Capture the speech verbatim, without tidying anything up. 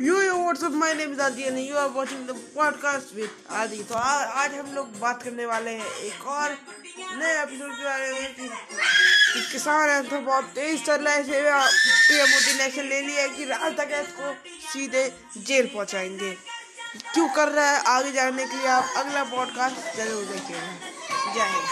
Yo yo what's up my name is Adi and you are watching the podcast with Adi. तो आ, आज हम लोग बात करने वाले हैं एक और नए एपिसोड के बारे में कि किसान आंदोलन बहुत तेज चल रहा है। पीएम मोदी ने एक्शन ले लिया है कि रास्ता गैस को सीधे जेल पहुंचाएंगे। क्यों कर रहा है आगे जानने के लिए आप अगला पॉडकास्ट जरूर देखिएगा। जय हिंद।